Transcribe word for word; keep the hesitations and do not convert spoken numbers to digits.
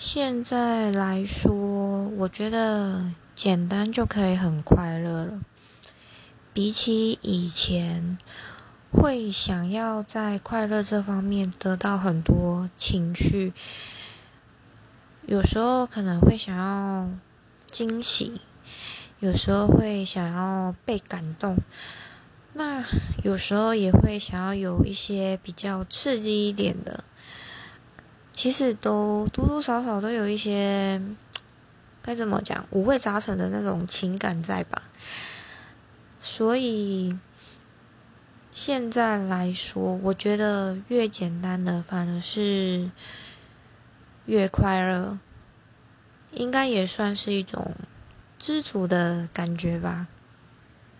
现在来说，我觉得简单就可以很快乐了。比起以前，会想要在快乐这方面得到很多情绪，有时候可能会想要惊喜，有时候会想要被感动，那有时候也会想要有一些比较刺激一点的。其实都多多少少都有一些，该怎么讲，五味杂陈的那种情感在吧。所以现在来说，我觉得越简单的反而是越快乐，应该也算是一种知足的感觉吧。